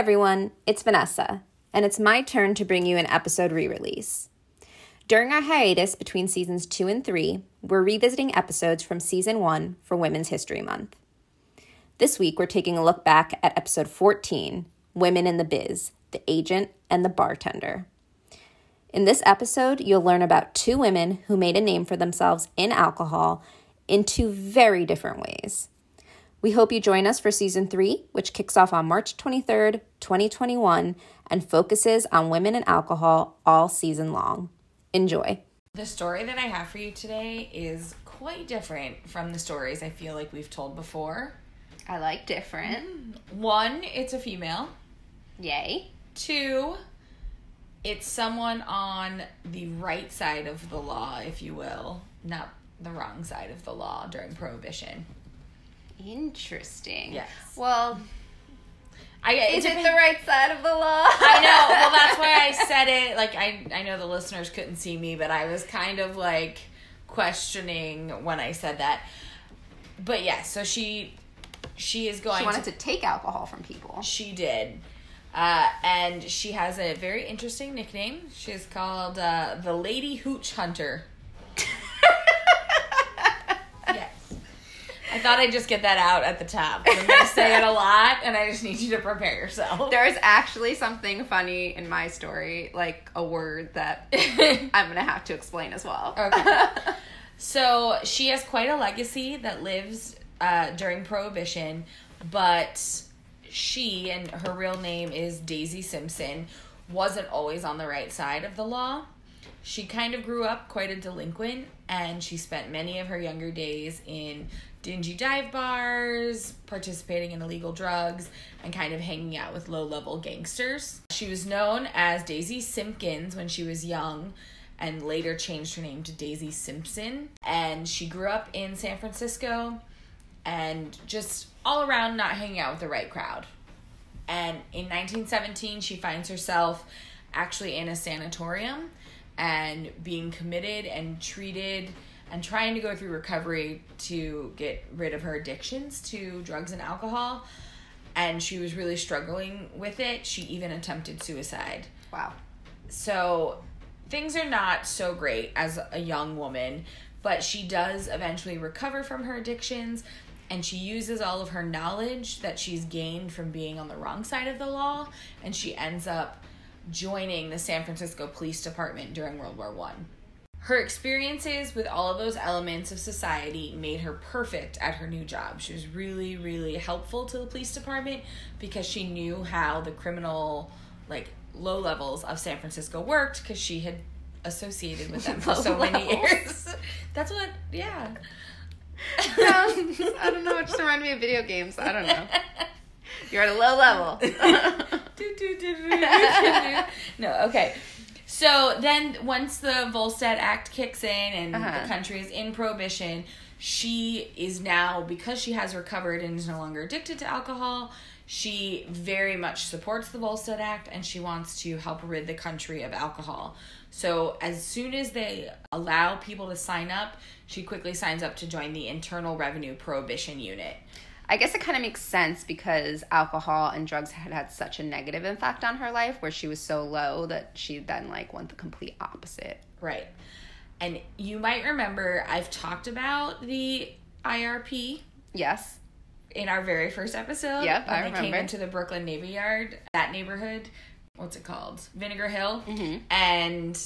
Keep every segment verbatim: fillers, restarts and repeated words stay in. everyone, it's Vanessa, and it's my turn to bring you an episode re-release. During our hiatus between seasons two and three, we're revisiting episodes from season one for Women's History Month. This week, we're taking a look back at episode fourteen, Women in the Biz, the Agent and the Bartender. In this episode, you'll learn about two women who made a name for themselves in alcohol in two very different ways. We hope you join us for season three, which kicks off on March twenty-third, twenty twenty-one, and focuses on women and alcohol all season long. Enjoy. The story that I have for you today is quite different from the stories I feel like we've told before. I like different. One, it's a female. Yay. Two, it's someone on the right side of the law, if you will, not the wrong side of the law during Prohibition. Interesting. Yes. Well, I, it is depends. It the right side of the law? I know. Well, that's why I said it. Like, I, I know the listeners couldn't see me, but I was kind of, like, questioning when I said that. But, yeah, so she she is going to... She wanted to, to take alcohol from people. She did. Uh, and she has a very interesting nickname. She's called uh, the Lady Hooch Hunter. I thought I'd just get that out at the top. I'm going to say it a lot, and I just need you to prepare yourself. There is actually something funny in my story, like a word that I'm going to have to explain as well. Okay. So she has quite a legacy that lives uh, during Prohibition, but she, and her real name is Daisy Simpson, wasn't always on the right side of the law. She kind of grew up quite a delinquent, and she spent many of her younger days in dingy dive bars, participating in illegal drugs, and kind of hanging out with low-level gangsters. She was known as Daisy Simpkins when she was young, and later changed her name to Daisy Simpson. And she grew up in San Francisco, and just all around not hanging out with the right crowd. And in nineteen seventeen, she finds herself actually in a sanatorium, and being committed and treated and trying to go through recovery to get rid of her addictions to drugs and alcohol. And she was really struggling with it. She even attempted suicide. Wow. So things are not so great as a young woman, but she does eventually recover from her addictions, and she uses all of her knowledge that she's gained from being on the wrong side of the law, and she ends up joining the San Francisco Police Department during World War One. Her experiences with all of those elements of society made her perfect at her new job. She was really, really helpful to the police department because she knew how the criminal, like, low levels of San Francisco worked because she had associated with them for so many years. That's what, yeah. Um, I don't know. It just reminded me of video games. I don't know. You're at a low level. do, do, do, do, do, do. No, okay. So then once the Volstead Act kicks in and uh-huh. the country is in Prohibition, she is now, because she has recovered and is no longer addicted to alcohol, she very much supports the Volstead Act, and she wants to help rid the country of alcohol. So as soon as they allow people to sign up, she quickly signs up to join the Internal Revenue Prohibition Unit. I guess it kind of makes sense because alcohol and drugs had had such a negative impact on her life where she was so low that she then, like, went the complete opposite. Right. And you might remember I've talked about the I R P. Yes. In our very first episode. Yep, I remember. When they came into the Brooklyn Navy Yard, that neighborhood. What's it called? Vinegar Hill. Mm-hmm. And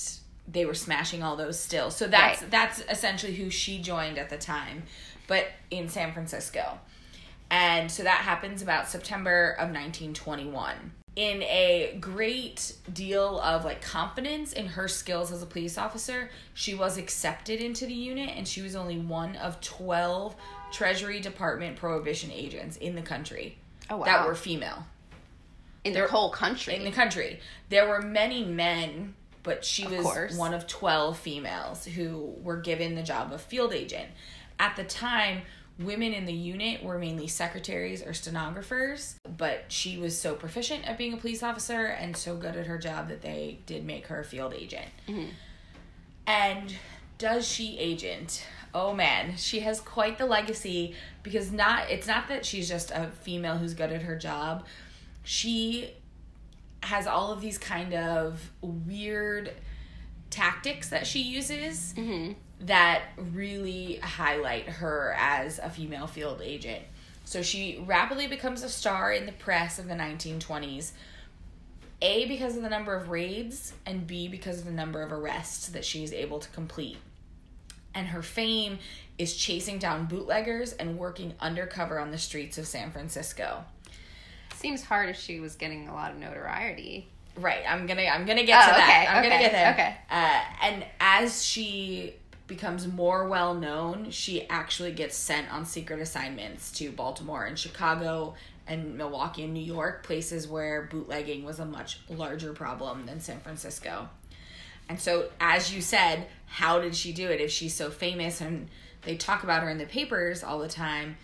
they were smashing all those stills. So that's, right. that's essentially who she joined at the time, but in San Francisco. And so that happens about September of nineteen twenty-one. In a great deal of, like, confidence in her skills as a police officer, she was accepted into the unit, and she was only one of twelve Treasury Department Prohibition agents in the country oh, wow. that were female. In the there, whole country? In the country. There were many men, but she of was course. one of twelve females who were given the job of field agent. At the time, women in the unit were mainly secretaries or stenographers, but she was so proficient at being a police officer and so good at her job that they did make her a field agent. Mm-hmm. And does she agent? Oh man, she has quite the legacy because not it's not that she's just a female who's good at her job. She has all of these kind of weird tactics that she uses mm-hmm. that really highlight her as a female field agent. So she rapidly becomes a star in the press of the nineteen twenties, A, because of the number of raids, and B, because of the number of arrests that she's able to complete. And her fame is chasing down bootleggers and working undercover on the streets of San Francisco. Seems hard if she was getting a lot of notoriety. Right. I'm going to I'm gonna get oh, to that. Okay, I'm okay, going to get there. Okay. Uh, and as she becomes more well-known, she actually gets sent on secret assignments to Baltimore and Chicago and Milwaukee and New York, places where bootlegging was a much larger problem than San Francisco. And so, as you said, how did she do it? If she's so famous and they talk about her in the papers all the time,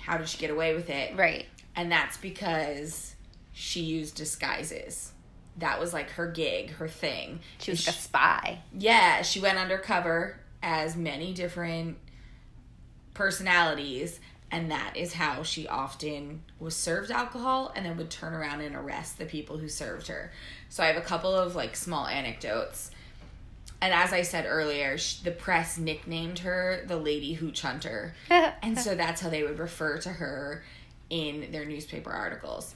how did she get away with it? Right. And that's because she used disguises. That was like her gig, her thing. She was she, like a spy. Yeah, she went undercover as many different personalities, and that is how she often was served alcohol and then would turn around and arrest the people who served her. So I have a couple of like small anecdotes. And as I said earlier, she, the press nicknamed her the Lady Hooch Hunter. And so that's how they would refer to her in their newspaper articles.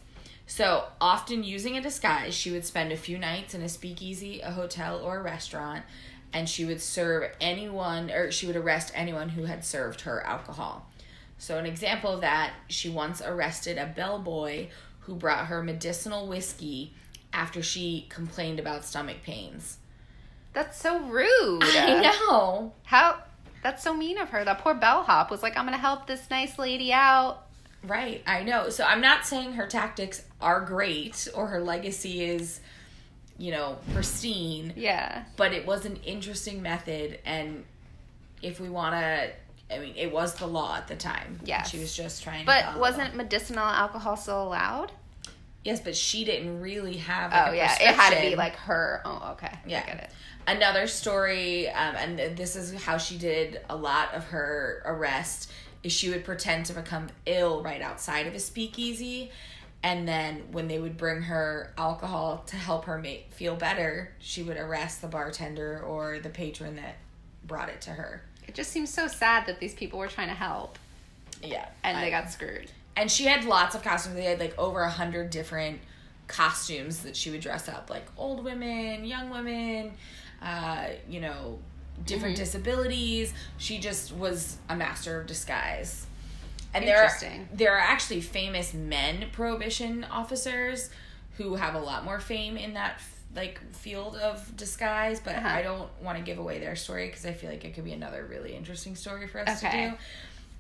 So, often using a disguise, she would spend a few nights in a speakeasy, a hotel, or a restaurant, and she would serve anyone, or she would arrest anyone who had served her alcohol. So, an example of that, she once arrested a bellboy who brought her medicinal whiskey after she complained about stomach pains. That's so rude. I know. How? That's so mean of her. That poor bellhop was like, I'm going to help this nice lady out. Right, I know. So I'm not saying her tactics are great or her legacy is, you know, pristine. Yeah. But it was an interesting method, and if we want to, I mean, it was the law at the time. Yeah. She was just trying but to... But wasn't medicinal alcohol still allowed? Yes, but she didn't really have like, oh, a yeah. prescription. It had to be like her... Oh, okay. Yeah. I get it. Another story, um, and this is how she did a lot of her arrest, is she would pretend to become ill right outside of a speakeasy, and then when they would bring her alcohol to help her make, feel better, she would arrest the bartender or the patron that brought it to her. It just seems so sad that these people were trying to help. Yeah. And I they know. got screwed. And she had lots of costumes. They had like over a hundred different costumes that she would dress up, like old women, young women, uh, you know... different mm-hmm. disabilities. She just was a master of disguise. And there are, there are actually famous men prohibition officers who have a lot more fame in that f- like field of disguise, but uh-huh. I don't want to give away their story because I feel like it could be another really interesting story for us okay. to do.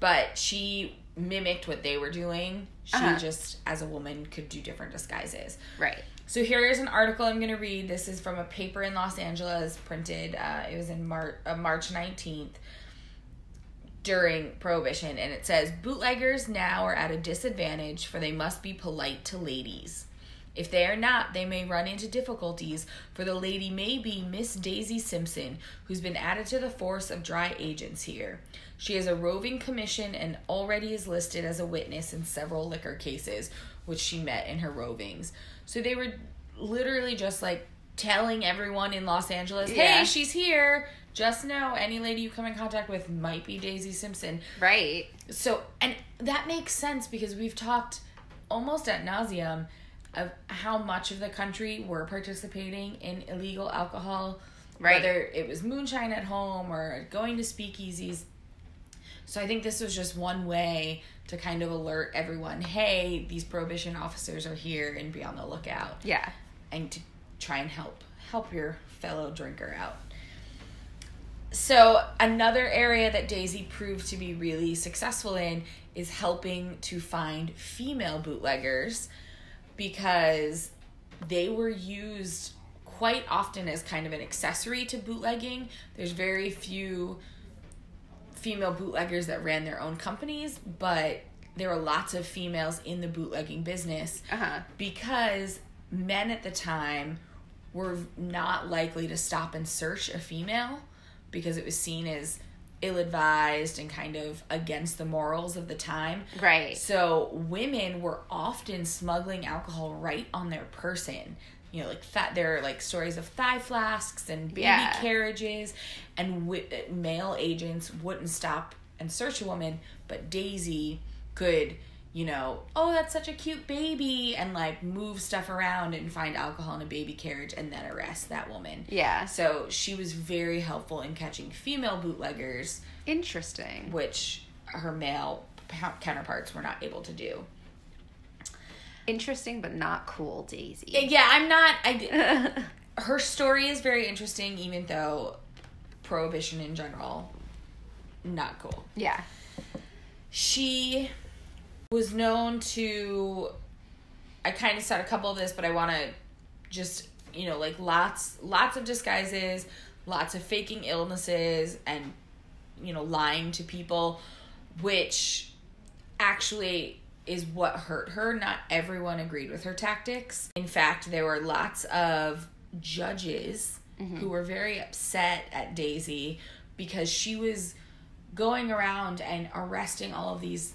But she mimicked what they were doing. She uh-huh. just, as a woman, could do different disguises. Right. So here is an article I'm going to read. This is from a paper in Los Angeles, printed, uh, it was in Mar- uh, March nineteenth during Prohibition, and it says, "Bootleggers now are at a disadvantage, for they must be polite to ladies. If they are not, they may run into difficulties, for the lady may be Miss Daisy Simpson, who's been added to the force of dry agents here. She has a roving commission and already is listed as a witness in several liquor cases, which she met in her rovings." So they were literally just, like, telling everyone in Los Angeles, yeah. hey, she's here. Just know any lady you come in contact with might be Daisy Simpson. Right. So, and that makes sense because we've talked almost ad nauseum of how much of the country were participating in illegal alcohol. Right. Whether it was moonshine at home or going to speakeasies. So I think this was just one way to kind of alert everyone, hey, these prohibition officers are here, and be on the lookout. Yeah. And to try and help help your fellow drinker out. So another area that Daisy proved to be really successful in is helping to find female bootleggers, because they were used quite often as kind of an accessory to bootlegging. There's very few female bootleggers that ran their own companies, but there were lots of females in the bootlegging business uh-huh. because men at the time were not likely to stop and search a female because it was seen as ill-advised and kind of against the morals of the time. Right. So women were often smuggling alcohol right on their person. You know, like fat, there are like stories of thigh flasks and baby yeah. carriages, and w- male agents wouldn't stop and search a woman, but Daisy could, you know, oh, that's such a cute baby, and like move stuff around and find alcohol in a baby carriage and then arrest that woman. Yeah. So she was very helpful in catching female bootleggers. Interesting. Which her male counterparts were not able to do. Interesting, but not cool, Daisy. Yeah, I'm not. I, her story is very interesting, even though prohibition in general, not cool. Yeah. She was known to. I kind of said a couple of this, but I want to just, you know, like lots, lots of disguises, lots of faking illnesses, and, you know, lying to people, which actually is what hurt her. Not everyone agreed with her tactics. In fact, there were lots of judges mm-hmm. who were very upset at Daisy because she was going around and arresting all of these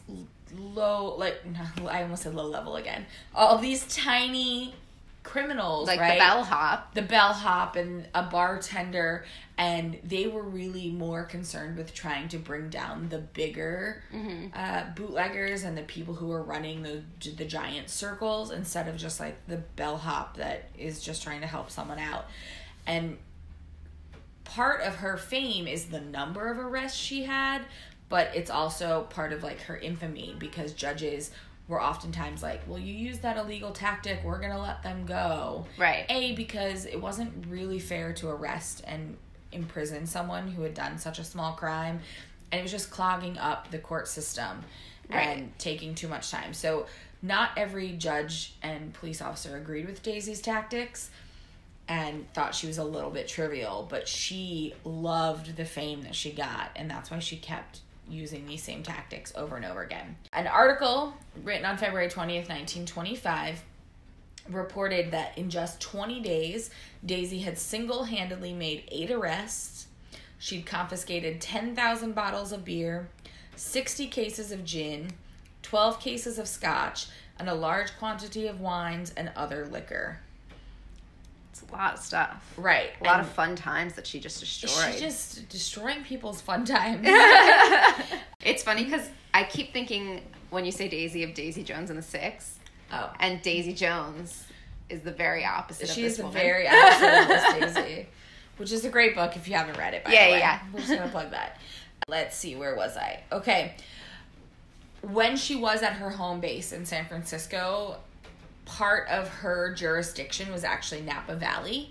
low, like, I almost said low level again, all these tiny criminals, like right? the bellhop. The bellhop and a bartender, and they were really more concerned with trying to bring down the bigger mm-hmm. uh, bootleggers and the people who were running the the giant circles instead of just like the bellhop that is just trying to help someone out. And part of her fame is the number of arrests she had, but it's also part of like her infamy because judges were oftentimes like, well, you used that illegal tactic, we're going to let them go. Right. A, because it wasn't really fair to arrest and imprison someone who had done such a small crime, and it was just clogging up the court system right. and taking too much time. So not every judge and police officer agreed with Daisy's tactics and thought she was a little bit trivial, but she loved the fame that she got, and that's why she kept using these same tactics over and over again. An article written on February twentieth, nineteen twenty-five reported that in just twenty days, Daisy had single-handedly made eight arrests. She'd confiscated ten thousand bottles of beer, sixty cases of gin, twelve cases of scotch, and a large quantity of wines and other liquor. It's a lot of stuff. Right. A lot and of fun times that she just destroyed. She's just destroying people's fun times. It's funny because I keep thinking, when you say Daisy, of Daisy Jones and the Six. Oh. And Daisy Jones is the very opposite she of this woman. She's the very opposite of this Daisy. Which is a great book if you haven't read it, by yeah, the way. Yeah, yeah. We're just going to plug that. Let's see. Where was I? Okay. When she was at her home base in San Francisco, part of her jurisdiction was actually Napa Valley.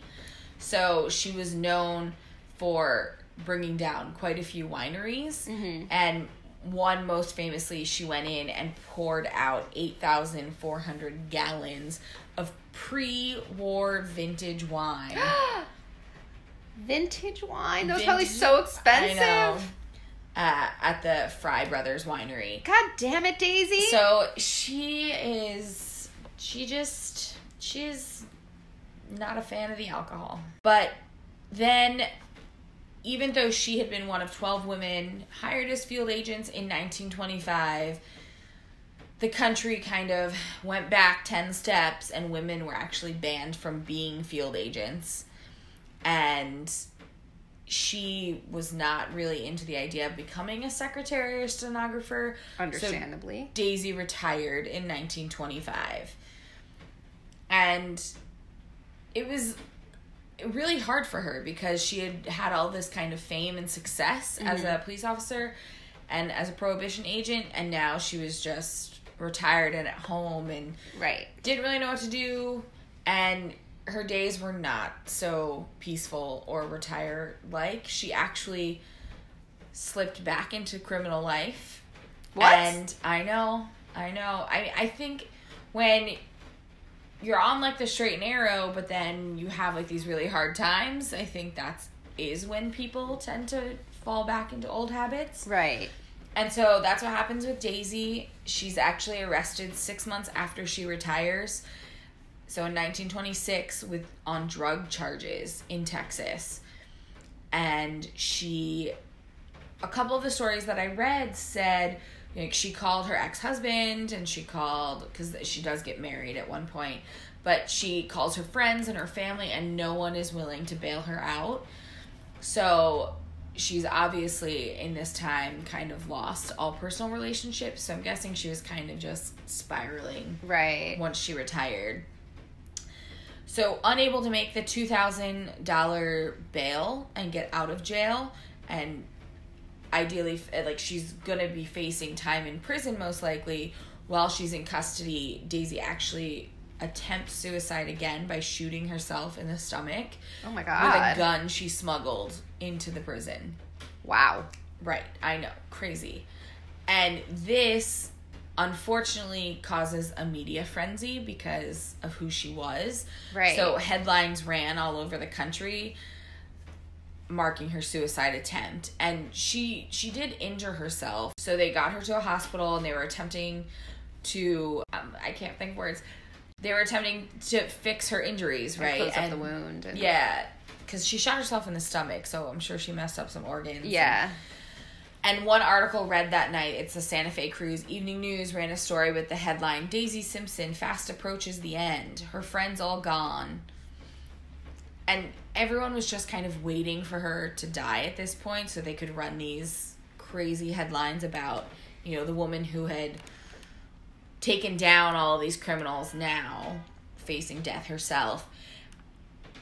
So she was known for bringing down quite a few wineries. Mm-hmm. And one, most famously, she went in and poured out eight thousand four hundred gallons of pre-war vintage wine. Vintage wine? That was vintage, probably so expensive. I know. Uh, at the Fry Brothers Winery. God damn it, Daisy. So she is... She just, she's not a fan of the alcohol. But then, even though she had been one of twelve women hired as field agents in nineteen twenty-five, the country kind of went back ten steps, and women were actually banned from being field agents. And she was not really into the idea of becoming a secretary or stenographer. Understandably. So Daisy retired in nineteen twenty-five. And it was really hard for her because she had had all this kind of fame and success mm-hmm. as a police officer and as a prohibition agent, and now she was just retired and at home and right. didn't really know what to do, and her days were not so peaceful or retire-like. She actually slipped back into criminal life. What? And I know, I know. I, I think when you're on like the straight and narrow, but then you have like these really hard times, I think that's is when people tend to fall back into old habits. Right. And so that's what happens with Daisy. She's actually arrested six months after she retires. So in nineteen twenty-six with on drug charges in Texas. And she a couple of the stories that I read said, like, she called her ex-husband and she called, because she does get married at one point, but she calls her friends and her family and no one is willing to bail her out. So she's obviously in this time kind of lost all personal relationships. So I'm guessing she was kind of just spiraling. Right. Once she retired. So unable to make the two thousand dollars bail and get out of jail, and ideally, like, she's going to be facing time in prison most likely. While she's in custody, Daisy actually attempts suicide again by shooting herself in the stomach. Oh my God. With a gun she smuggled into the prison. Wow. Right. I know. Crazy. And this, unfortunately, causes a media frenzy because of who she was. Right. So headlines ran all over the country marking her suicide attempt. And she she did injure herself. So they got her to a hospital and they were attempting to, um, I can't think of words, they were attempting to fix her injuries, right? Close up the wound. And yeah, because she shot herself in the stomach, so I'm sure she messed up some organs. Yeah. And, and one article read that night, it's the Santa Fe Cruise Evening News, ran a story with the headline, Daisy Simpson fast approaches the end. Her friends all gone. And everyone was just kind of waiting for her to die at this point so they could run these crazy headlines about, you know, the woman who had taken down all these criminals now facing death herself.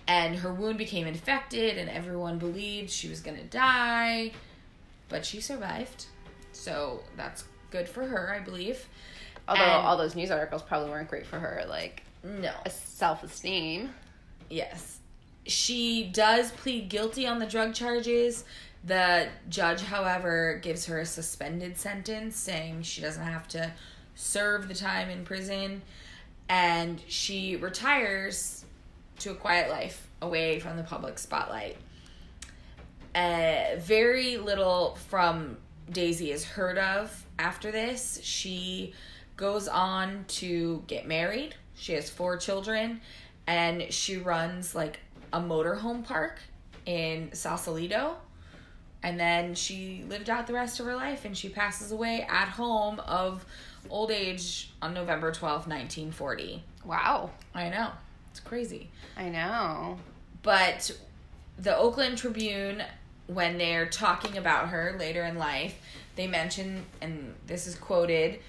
And her wound became infected and everyone believed she was gonna die, but she survived, so that's good for her, I believe. Although and all those news articles probably weren't great for her, like, no self-esteem. Yes. She does plead guilty on the drug charges. The judge, however, gives her a suspended sentence, saying she doesn't have to serve the time in prison, and she retires to a quiet life away from the public spotlight. Uh, very little from Daisy is heard of after this. She goes on to get married. She has four children, and she runs like a motorhome park in Sausalito. And then she lived out the rest of her life, and she passes away at home of old age on November twelfth, nineteen forty. Wow. I know. It's crazy. I know. But the Oakland Tribune, when they're talking about her later in life, they mention, and this is quoted,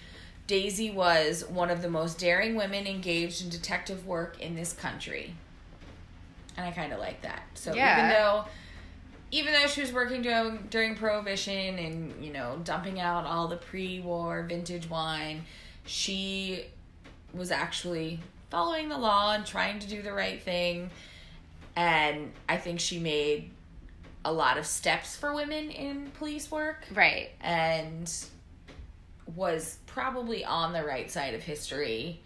Daisy was one of the most daring women engaged in detective work in this country. And I kind of like that. So yeah. even though... Even though she was working during Prohibition and, you know, dumping out all the pre-war vintage wine, she was actually following the law and trying to do the right thing. And I think she made a lot of steps for women in police work. Right. And was probably on the right side of history.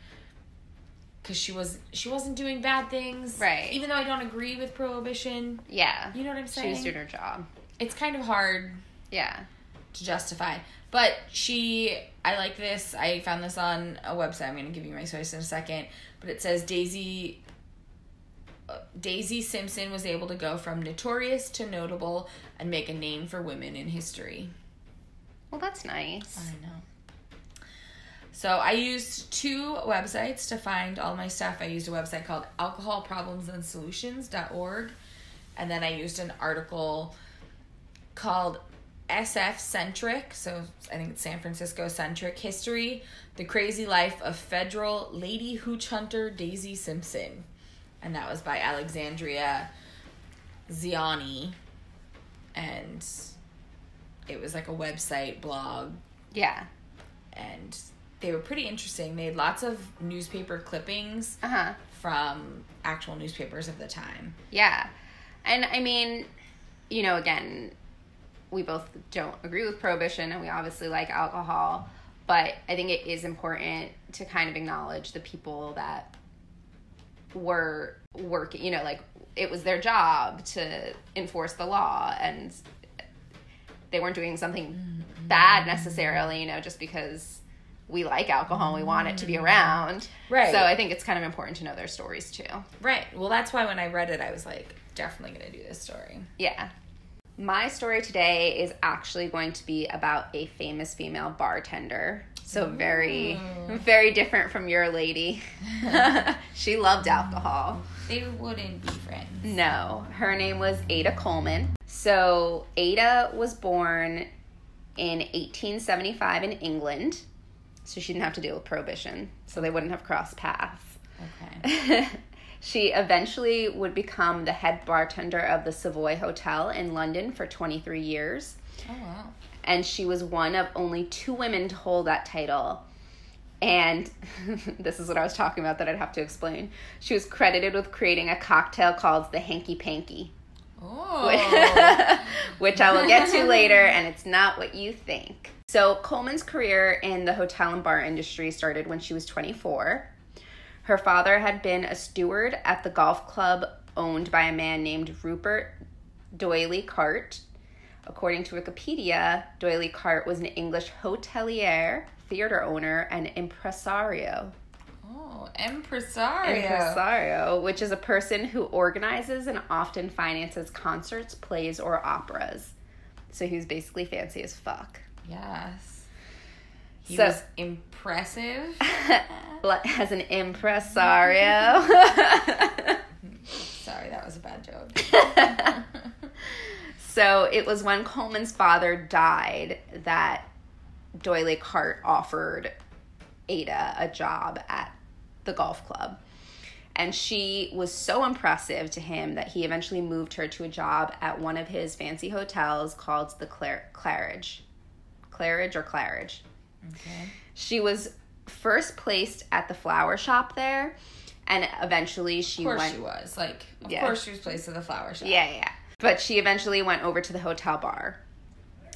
Because she, was, she wasn't doing bad things. Right. Even though I don't agree with Prohibition. Yeah. You know what I'm saying? She was doing her job. It's kind of hard. Yeah. To justify. But she, I like this. I found this on a website. I'm going to give you my source in a second. But it says Daisy, uh, Daisy Simpson was able to go from notorious to notable and make a name for women in history. Well, that's nice. I know. So I used two websites to find all my stuff. I used a website called alcohol problems and solutions dot org, and then I used an article called S F-Centric, so I think it's San Francisco-Centric History, The Crazy Life of Federal Lady Hooch Hunter Daisy Simpson. And that was by Alexandria Ziani, and it was like a website blog. Yeah. And they were pretty interesting. They had lots of newspaper clippings uh-huh. from actual newspapers of the time. Yeah. And, I mean, you know, again, we both don't agree with Prohibition, and we obviously like alcohol. But I think it is important to kind of acknowledge the people that were working. You know, like, it was their job to enforce the law, and they weren't doing something mm-hmm. bad necessarily, you know, just because we like alcohol and we want it to be around. Right. So I think it's kind of important to know their stories too. Right. Well, that's why when I read it, I was like, definitely going to do this story. Yeah. My story today is actually going to be about a famous female bartender. So very, mm. very different from your lady. She loved alcohol. They wouldn't be friends. No. Her name was Ada Coleman. So Ada was born in eighteen seventy-five in England. So she didn't have to deal with Prohibition. So they wouldn't have crossed paths. Okay. She eventually would become the head bartender of the Savoy Hotel in London for twenty-three years. Oh, wow. And she was one of only two women to hold that title. And this is what I was talking about that I'd have to explain. She was credited with creating a cocktail called the Hanky Panky. Oh. Which I will get to later, and it's not what you think. So Coleman's career in the hotel and bar industry started when she was twenty-four. Her father had been a steward at the golf club owned by a man named Rupert D'Oyly Carte. According to Wikipedia, D'Oyly Carte was an English hotelier, theater owner, and impresario. Oh, impresario. Impresario, which is a person who organizes and often finances concerts, plays, or operas. So he was basically fancy as fuck. Yes. He so, was impressive. As an impresario. Sorry, that was a bad joke. So it was when Coleman's father died that D'Oyly Carte offered Ada a job at the golf club. And she was so impressive to him that he eventually moved her to a job at one of his fancy hotels called the Clar- Claridge. Claridge or Claridge? Okay. She was first placed at the flower shop there, and eventually she went... Of course went, she was. Like, of yeah. course she was placed at the flower shop. Yeah, yeah. But she eventually went over to the hotel bar.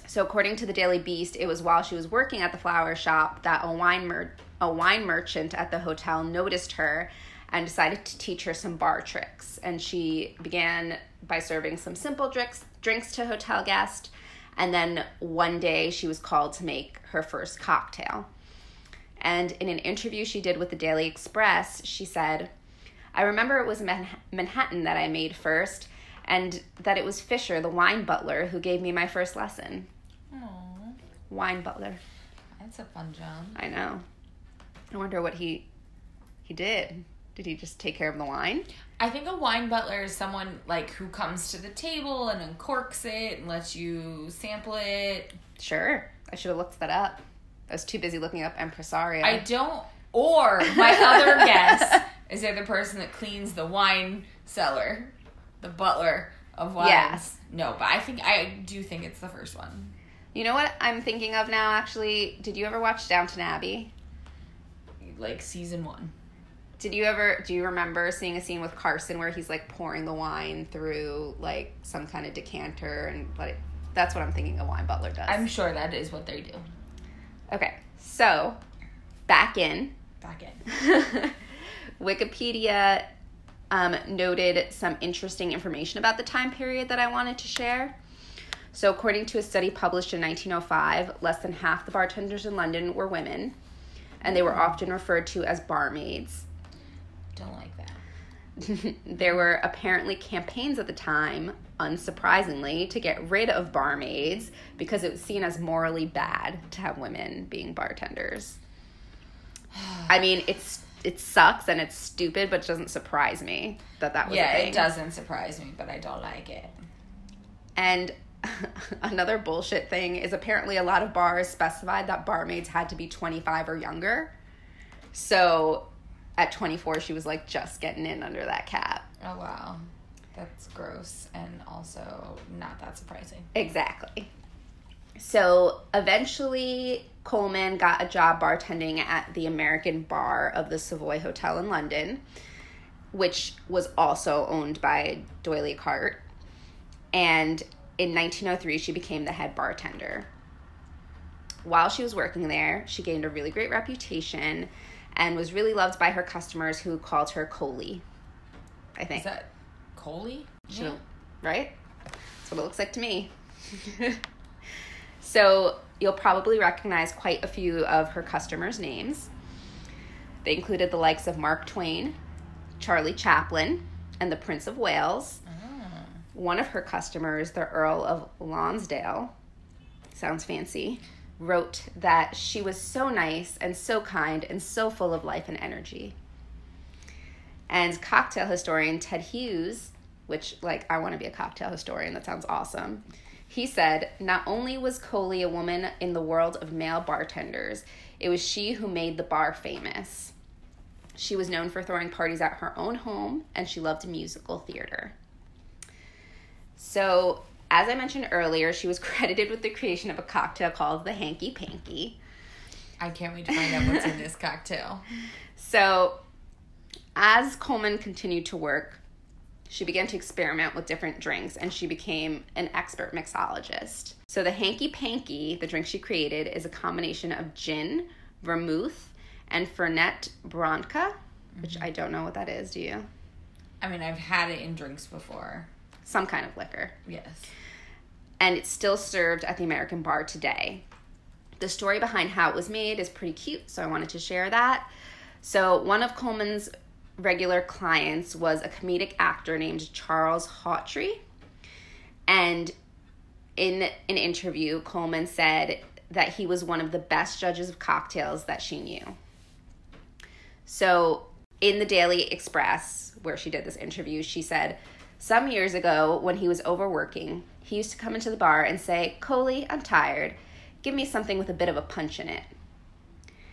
So according to the Daily Beast, it was while she was working at the flower shop that a wine mer- a wine merchant at the hotel noticed her and decided to teach her some bar tricks. And she began by serving some simple drinks, drinks to hotel guests. And then one day she was called to make her first cocktail. And in an interview she did with the Daily Express, she said, "I remember it was Manhattan that I made first, and that it was Fisher, the wine butler, who gave me my first lesson." Aww. Wine butler. That's a fun job. I know. I wonder what he he did. Did he just take care of the wine? I think a wine butler is someone like who comes to the table and uncorks it and lets you sample it. Sure. I should have looked that up. I was too busy looking up impresario. I don't. Or my other guess is they're the person that cleans the wine cellar, the butler of wines. Yes. No, but I think I do think it's the first one. You know what I'm thinking of now? Actually, did you ever watch Downton Abbey? Like season one. Did you ever, do you remember seeing a scene with Carson where he's, like, pouring the wine through, like, some kind of decanter and, like, that's what I'm thinking a wine butler does. I'm sure that is what they do. Okay, so, back in. Back in. Wikipedia um, noted some interesting information about the time period that I wanted to share. So, according to a study published in nineteen oh five, less than half the bartenders in London were women, and they were often referred to as barmaids. Don't like that. There were apparently campaigns at the time, unsurprisingly, to get rid of barmaids because it was seen as morally bad to have women being bartenders. I mean, it's it sucks and it's stupid, but it doesn't surprise me that that was yeah, a thing. Yeah, it doesn't surprise me, but I don't like it. And another bullshit thing is apparently a lot of bars specified that barmaids had to be twenty-five or younger. So... At twenty-four, she was, like, just getting in under that cap. Oh, wow. That's gross and also not that surprising. Exactly. So, eventually, Coleman got a job bartending at the American Bar of the Savoy Hotel in London, which was also owned by D'Oyly Carte. And in nineteen oh three, she became the head bartender. While she was working there, she gained a really great reputation and was really loved by her customers, who called her Coley, I think. Is that Coley? Yeah. Right? That's what it looks like to me. So you'll probably recognize quite a few of her customers' names. They included the likes of Mark Twain, Charlie Chaplin, and the Prince of Wales, oh. one of her customers, the Earl of Lonsdale, sounds fancy, wrote that she was so nice and so kind and so full of life and energy. And cocktail historian Ted Hughes, which, like, I want to be a cocktail historian, that sounds awesome. He said, not only was Coley a woman in the world of male bartenders, it was she who made the bar famous. She was known for throwing parties at her own home, and she loved musical theater. So, as I mentioned earlier, she was credited with the creation of a cocktail called the Hanky Panky. I can't wait to find out what's in this cocktail. So, as Coleman continued to work, she began to experiment with different drinks, and she became an expert mixologist. So the Hanky Panky, the drink she created, is a combination of gin, vermouth, and Fernet Branca, which mm-hmm. I don't know what that is, do you? I mean, I've had it in drinks before. Some kind of liquor. Yes. And it's still served at the American bar today. The story behind how it was made is pretty cute, so I wanted to share that. So one of Coleman's regular clients was a comedic actor named Charles Hawtrey, and in an interview, Coleman said that he was one of the best judges of cocktails that she knew. So in the Daily Express, where she did this interview, she said, some years ago when he was overworking, he used to come into the bar and say, Coley, I'm tired. Give me something with a bit of a punch in it.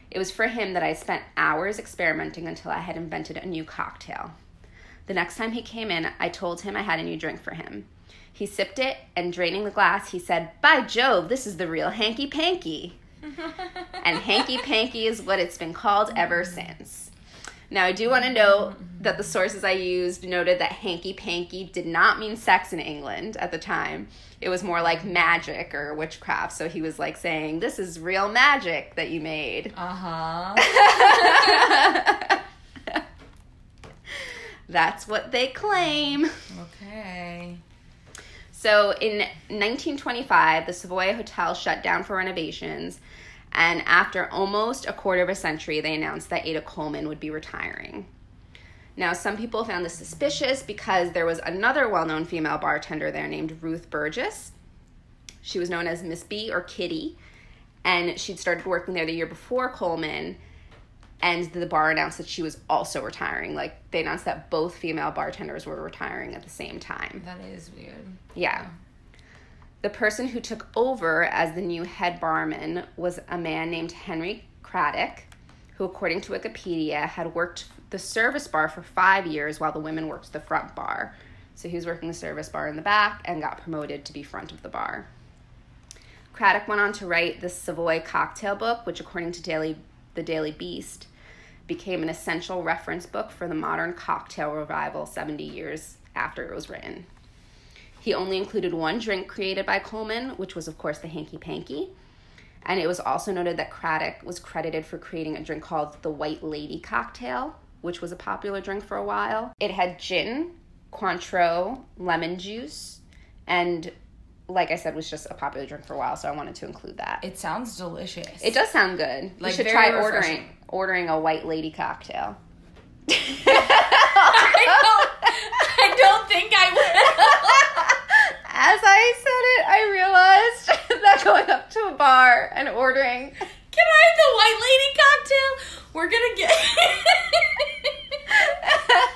It was for him that I spent hours experimenting until I had invented a new cocktail. The next time he came in, I told him I had a new drink for him. He sipped it, and draining the glass, he said, by Jove, this is the real Hanky Panky. And Hanky Panky is what it's been called ever since. Now, I do want to note that the sources I used noted that Hanky Panky did not mean sex in England at the time. It was more like magic or witchcraft. So he was like saying, this is real magic that you made. Uh-huh. That's what they claim. Okay. So in nineteen twenty-five, the Savoy Hotel shut down for renovations. And after almost a quarter of a century, they announced that Ada Coleman would be retiring. Now, some people found this suspicious because there was another well-known female bartender there named Ruth Burgess. She was known as Miss B or Kitty, and she'd started working there the year before Coleman, and the bar announced that she was also retiring. Like, they announced that both female bartenders were retiring at the same time. That is weird. Yeah. Yeah. The person who took over as the new head barman was a man named Henry Craddock, who, according to Wikipedia, had worked the service bar for five years while the women worked the front bar. So he was working the service bar in the back and got promoted to be front of the bar. Craddock went on to write the Savoy Cocktail Book, which, according to Daily, the Daily Beast, became an essential reference book for the modern cocktail revival seventy years after it was written. He only included one drink created by Coleman, which was, of course, the Hanky Panky. And it was also noted that Craddock was credited for creating a drink called the White Lady Cocktail, which was a popular drink for a while. It had gin, Cointreau, lemon juice, and, like I said, was just a popular drink for a while, so I wanted to include that. It sounds delicious. It does sound good. Like, you should try refreshing. ordering ordering a White Lady Cocktail. I, don't, I don't think I will. As I said it, I realized that going up to a bar and ordering, can I have the White Lady Cocktail? We're going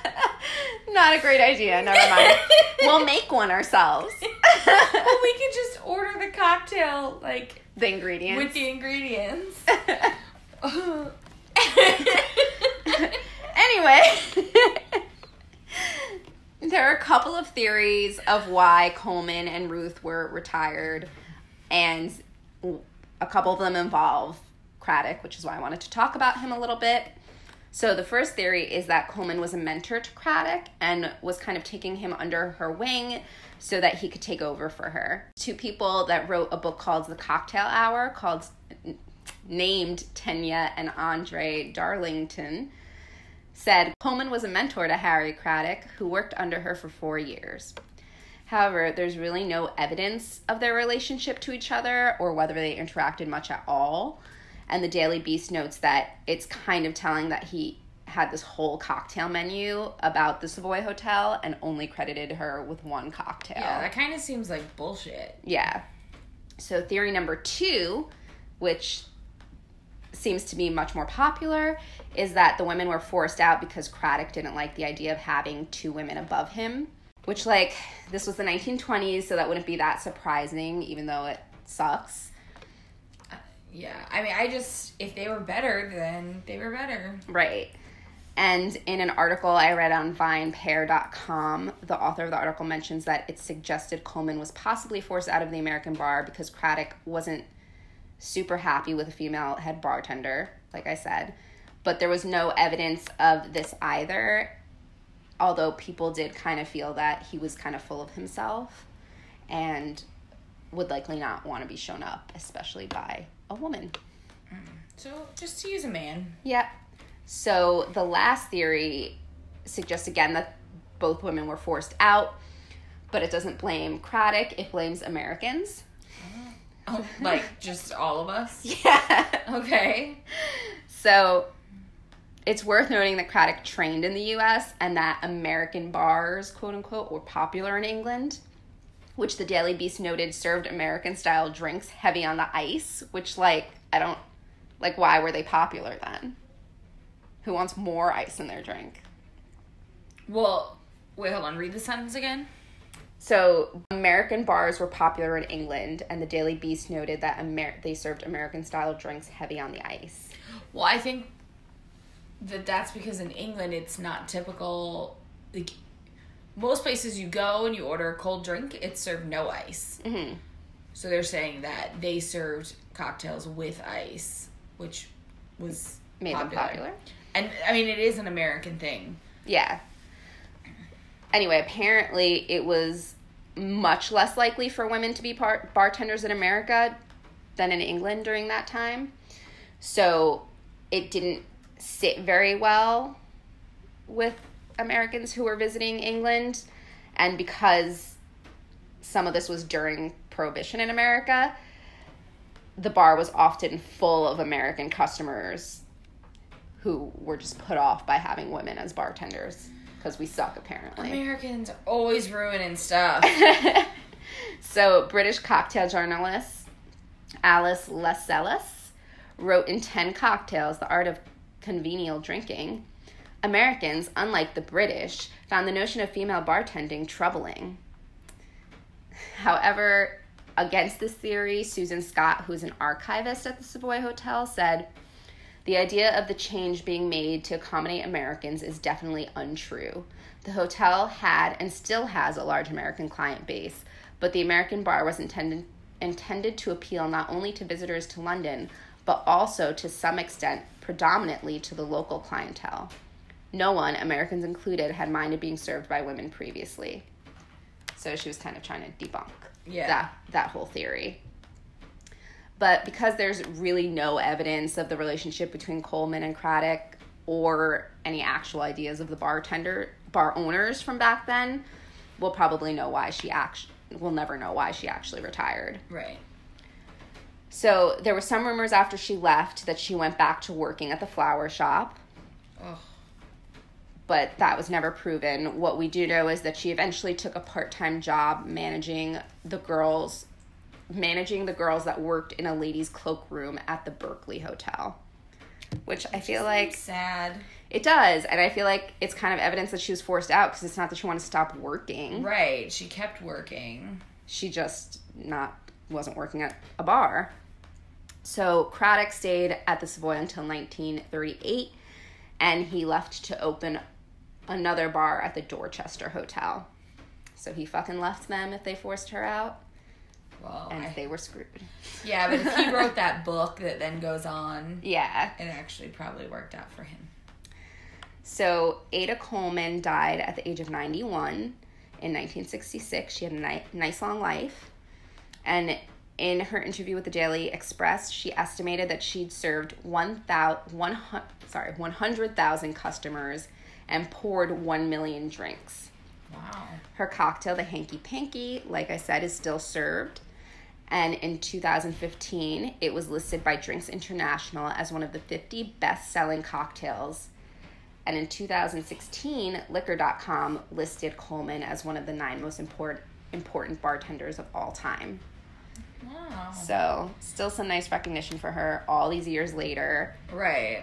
to get... Not a great idea. Never mind. We'll make one ourselves. Well, we can just order the cocktail, like... The ingredients. With the ingredients. Anyway... There are a couple of theories of why Coleman and Ruth were retired, and a couple of them involve Craddock, which is why I wanted to talk about him a little bit. So the first theory is that Coleman was a mentor to Craddock and was kind of taking him under her wing so that he could take over for her. Two people that wrote a book called The Cocktail Hour, called named Tenya and Andre Darlington, said Coleman was a mentor to Harry Craddock, who worked under her for four years. However, there's really no evidence of their relationship to each other or whether they interacted much at all. And the Daily Beast notes that it's kind of telling that he had this whole cocktail menu about the Savoy Hotel and only credited her with one cocktail. Yeah, that kind of seems like bullshit. Yeah. So theory number two, which seems to be much more popular, is that the women were forced out because Craddock didn't like the idea of having two women above him, which, like, this was the nineteen twenties, so that wouldn't be that surprising, even though it sucks. Uh, yeah, I mean, I just, if they were better, then they were better. Right. And in an article I read on vine pair dot com, the author of the article mentions that it suggested Coleman was possibly forced out of the American Bar because Craddock wasn't super happy with a female head bartender, like I said. But there was no evidence of this either, although people did kind of feel that he was kind of full of himself and would likely not want to be shown up, especially by a woman. So just to use a man. Yep. So the last theory suggests again that both women were forced out, but it doesn't blame Craddock. It blames Americans. Oh, like, just all of us? Yeah. Okay. So, it's worth noting that Craddock trained in the U S and that American bars, quote-unquote, were popular in England, which the Daily Beast noted served American-style drinks heavy on the ice, which, like, I don't... Like, why were they popular then? Who wants more ice in their drink? Well, wait, hold on. Read the sentence again. So, American bars were popular in England, and the Daily Beast noted that Amer- they served American-style drinks heavy on the ice. Well, I think that that's because in England it's not typical. Like, most places you go and you order a cold drink, it's served no ice. Mm-hmm. So they're saying that they served cocktails with ice, which was made popular. them popular. And, I mean, it is an American thing. Yeah. Anyway, apparently it was much less likely for women to be par- bartenders in America than in England during that time. So it didn't sit very well with Americans who were visiting England. And because some of this was during Prohibition in America, the bar was often full of American customers who were just put off by having women as bartenders. Because we suck, apparently. Americans are always ruining stuff. So, British cocktail journalist Alice Lascelles wrote in ten Cocktails, The Art of Convenial Drinking, Americans, unlike the British, found the notion of female bartending troubling. However, against this theory, Susan Scott, who's an archivist at the Savoy Hotel, said, the idea of the change being made to accommodate Americans is definitely untrue. The hotel had and still has a large American client base, but the American bar was intended intended to appeal not only to visitors to London, but also, to some extent, predominantly to the local clientele. No one, Americans included, had minded being served by women previously. So she was kind of trying to debunk yeah. that, that whole theory. But because there's really no evidence of the relationship between Coleman and Craddock or any actual ideas of the bartender, bar owners from back then, we'll probably know why she actually, we'll never know why she actually retired. Right. So there were some rumors after she left that she went back to working at the flower shop. Ugh. But that was never proven. What we do know is that she eventually took a part-time job managing the girls... managing the girls that worked in a ladies' cloakroom at the Berkeley Hotel, which I feel like... sad. It does, and I feel like it's kind of evidence that she was forced out because it's not that she wanted to stop working. Right, she kept working. She just not wasn't working at a bar. So Craddock stayed at the Savoy until nineteen thirty-eight, and he left to open another bar at the Dorchester Hotel. So he fucking left them if they forced her out. Well, and I, they were screwed. Yeah, but if he wrote that book that then goes on, yeah, it actually probably worked out for him. So Ada Coleman died at the age of ninety-one in nineteen sixty-six. She had a ni- nice long life. And in her interview with the Daily Express, she estimated that she'd served one hundred thousand customers and poured one million drinks. Wow. Her cocktail, the Hanky Panky, like I said, is still served. And in two thousand fifteen, it was listed by Drinks International as one of the fifty best-selling cocktails and in two thousand sixteen, Liquor dot com listed Coleman as one of the nine most important important bartenders of all time. Wow. So, still some nice recognition for her all these years later. Right.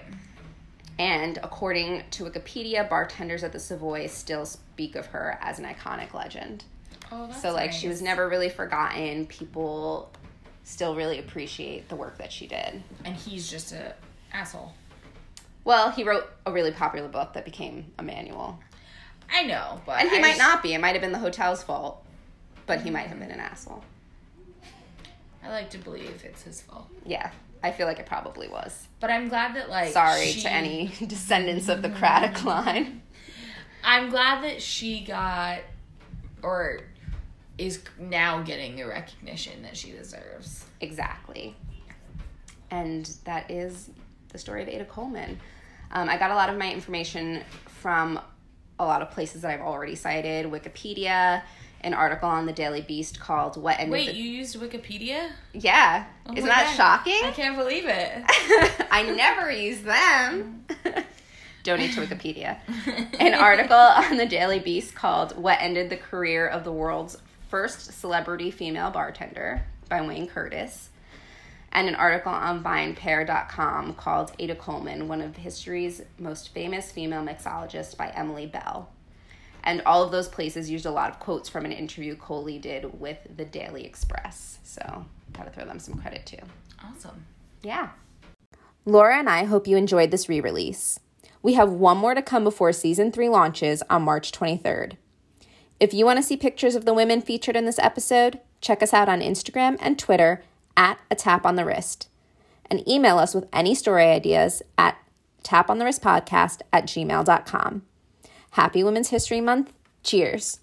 And according to Wikipedia, bartenders at the Savoy still speak of her as an iconic legend. Oh, that's So, like, nice. She was never really forgotten. People still really appreciate the work that she did. And he's just a asshole. Well, he wrote a really popular book that became a manual. I know, but... And he I might just... not be. It might have been the hotel's fault, but he might have been an asshole. I like to believe it's his fault. Yeah, I feel like it probably was. But I'm glad that, like... Sorry she... to any descendants of the Craddock line. I'm glad that she got, or is now getting, the recognition that she deserves. Exactly. And that is the story of Ada Coleman. Um, I got a lot of my information from a lot of places that I've already cited. Wikipedia, an article on the Daily Beast called What Ended Wait, the... you used Wikipedia? Yeah. Oh, isn't that God. Shocking? I can't believe it. I never use them. Donate to Wikipedia. An article on the Daily Beast called What Ended the Career of the World's First Celebrity Female Bartender by Wayne Curtis. And an article on vine pair dot com called Ada Coleman, One of History's Most Famous Female Mixologists by Emily Bell. And all of those places used a lot of quotes from an interview Coley did with the Daily Express. So, gotta throw them some credit too. Awesome. Yeah. Laura and I hope you enjoyed this re-release. We have one more to come before season three launches on March twenty-third. If you want to see pictures of the women featured in this episode, check us out on Instagram and Twitter at A Tap on the Wrist. And email us with any story ideas at tapontheristpodcast at gmail dot com. Happy Women's History Month. Cheers.